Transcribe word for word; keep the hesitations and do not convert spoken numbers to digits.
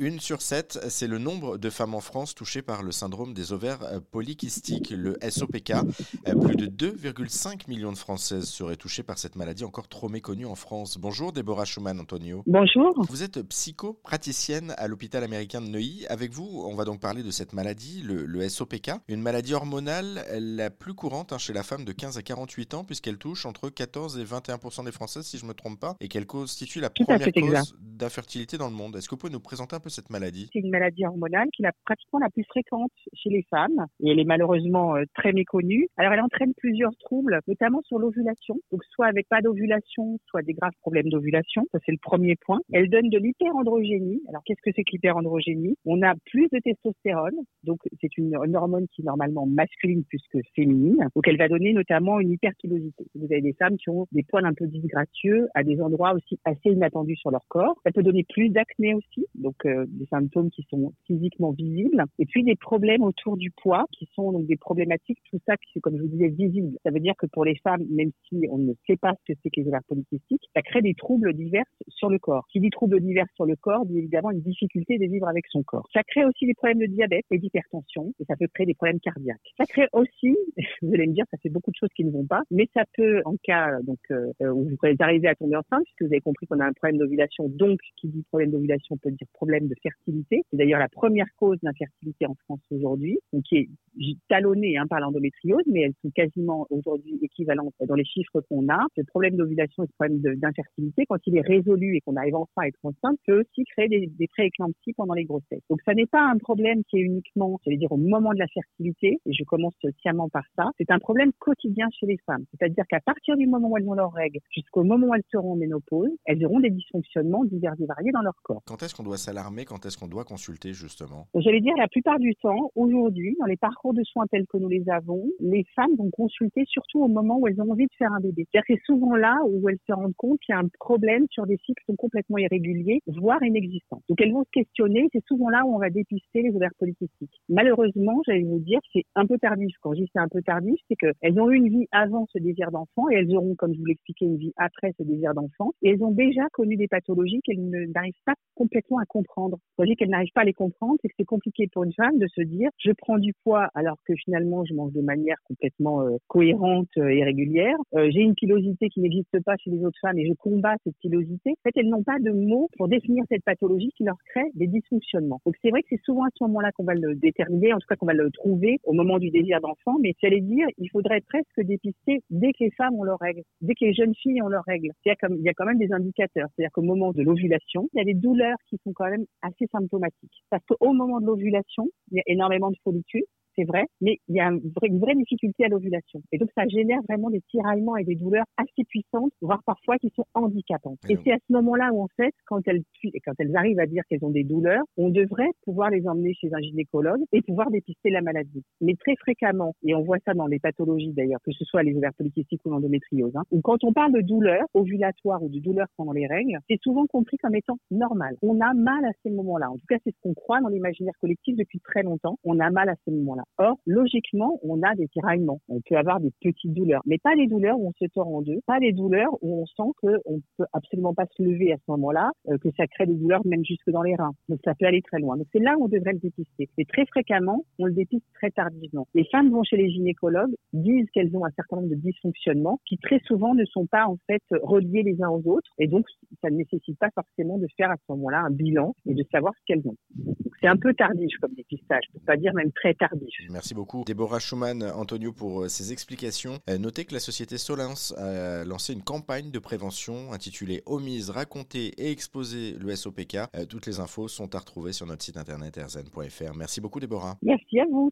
Une sur sept, c'est le nombre de femmes en France touchées par le syndrome des ovaires polykystiques, le S O P K. Plus de deux virgule cinq millions de Françaises seraient touchées par cette maladie encore trop méconnue en France. Bonjour Déborah Schumann-Antonio. Bonjour. Vous êtes psychopraticienne à l'hôpital américain de Neuilly. Avec vous, on va donc parler de cette maladie, le, le S O P K, une maladie hormonale la plus courante hein, chez la femme de quinze à quarante-huit ans, puisqu'elle touche entre quatorze et vingt et un pour cent des Françaises, si je ne me trompe pas, et qu'elle constitue la première cause exact. d'infertilité dans le monde. Est-ce que vous pouvez nous présenter un peu cette maladie? C'est une maladie hormonale qui est pratiquement la plus fréquente chez les femmes et elle est malheureusement très méconnue. Alors elle entraîne plusieurs troubles, notamment sur l'ovulation, donc soit avec pas d'ovulation, soit des graves problèmes d'ovulation, ça c'est le premier point. Elle donne de l'hyperandrogénie. Alors qu'est-ce que c'est que l'hyperandrogénie? On a plus de testostérone, donc c'est une, une hormone qui est normalement masculine plus que féminine, donc elle va donner notamment une hyperpilosité. Vous avez des femmes qui ont des poils un peu disgracieux à des endroits aussi assez inattendus sur leur corps. Elle peut donner plus d'acné aussi, donc euh, des symptômes qui sont physiquement visibles et puis des problèmes autour du poids qui sont donc des problématiques, tout ça qui, comme je vous disais, visible. Ça veut dire que pour les femmes, même si on ne sait pas ce que c'est que les ovaires polykystiques, ça crée des troubles divers sur le corps. Qui dit troubles divers sur le corps dit évidemment une difficulté de vivre avec son corps. Ça crée aussi des problèmes de diabète et d'hypertension et ça peut créer des problèmes cardiaques. Ça crée aussi, vous allez me dire, ça fait beaucoup de choses qui ne vont pas, mais ça peut, en cas donc euh, où vous arrivez à tomber enceinte, puisque vous avez compris qu'on a un problème d'ovulation, donc qui dit problème d'ovulation peut dire problème de de fertilité. C'est d'ailleurs la première cause d'infertilité en France aujourd'hui, donc qui est talonnée hein, par l'endométriose, mais elles sont quasiment aujourd'hui équivalentes dans les chiffres qu'on a. Le problème d'ovulation et le problème de, d'infertilité, quand il est résolu et qu'on arrive enfin à être enceinte, peut aussi créer des, des pré-éclampsies pendant les grossesses. Donc ça n'est pas un problème qui est uniquement, je vais dire, au moment de la fertilité, et je commence sciemment par ça, c'est un problème quotidien chez les femmes. C'est-à-dire qu'à partir du moment où elles ont leurs règles, jusqu'au moment où elles seront en ménopause, elles auront des dysfonctionnements divers et variés dans leur corps. Quand est-ce qu'on doit s'alarmer? Quand est-ce qu'on doit consulter justement? J'allais dire la plupart du temps, aujourd'hui, dans les parcours de soins tels que nous les avons, les femmes vont consulter surtout au moment où elles ont envie de faire un bébé. C'est-à-dire que c'est souvent là où elles se rendent compte qu'il y a un problème sur des cycles qui sont complètement irréguliers, voire inexistants. Donc elles vont se questionner, c'est souvent là où on va dépister les ovaires polykystiques. Malheureusement, j'allais vous dire, c'est un peu tardif. Quand je dis c'est un peu tardif, c'est qu'elles ont eu une vie avant ce désir d'enfant et elles auront, comme je vous l'expliquais, une vie après ce désir d'enfant. Et elles ont déjà connu des pathologies qu'elles ne, n'arrivent pas complètement à comprendre. Vous voyez qu'elle n'arrive pas à les comprendre, c'est que c'est compliqué pour une femme de se dire je prends du poids alors que finalement je mange de manière complètement euh, cohérente euh, et régulière, euh, j'ai une pilosité qui n'existe pas chez les autres femmes et je combats cette pilosité. En fait, elles n'ont pas de mots pour définir cette pathologie qui leur crée des dysfonctionnements. Donc c'est vrai que c'est souvent à ce moment-là qu'on va le déterminer, en tout cas qu'on va le trouver au moment du désir d'enfant, mais j'allais dire il faudrait presque dépister dès que les femmes ont leurs règles, dès que les jeunes filles ont leurs règles. C'est-à-dire qu'il y a quand même des indicateurs, c'est-à-dire qu'au moment de l'ovulation, il y a des douleurs qui sont quand même assez symptomatique. Parce qu'au moment de l'ovulation, il y a énormément de follicules, c'est vrai, mais il y a une vraie difficulté à l'ovulation. Et donc, ça génère vraiment des tiraillements et des douleurs assez puissantes, voire parfois qui sont handicapantes. Et c'est à ce moment-là où, en fait, quand elles, quand elles arrivent à dire qu'elles ont des douleurs, on devrait pouvoir les emmener chez un gynécologue et pouvoir dépister la maladie. Mais très fréquemment, et on voit ça dans les pathologies d'ailleurs, que ce soit les ovaires polykystiques ou l'endométriose, hein, où quand on parle de douleurs ovulatoires ou de douleurs pendant les règles, c'est souvent compris comme étant normal. On a mal à ces moments-là. En tout cas, c'est ce qu'on croit dans l'imaginaire collectif depuis très longtemps. On a mal à ces moments-là. Or, logiquement, on a des tiraillements. On peut avoir des petites douleurs, mais pas les douleurs où on se tord en deux, pas les douleurs où on sent qu'on ne peut absolument pas se lever à ce moment-là, euh, que ça crée des douleurs même jusque dans les reins. Donc, ça peut aller très loin. Donc, c'est là où on devrait le dépister. Et très fréquemment, on le dépiste très tardivement. Les femmes vont chez les gynécologues, disent qu'elles ont un certain nombre de dysfonctionnements qui très souvent ne sont pas en fait reliés les uns aux autres. Et donc, ça ne nécessite pas forcément de faire à ce moment-là un bilan et de savoir ce qu'elles ont. Donc, c'est un peu tardif comme dépistage, pour pas dire même très tardif. Merci beaucoup Déborah Schumann-Antonio pour ces explications. Notez que la société Solence a lancé une campagne de prévention intitulée Omise, raconter et exposer le S O P K. Toutes les infos sont à retrouver sur notre site internet airzen point f r. Merci beaucoup Déborah. Merci à vous.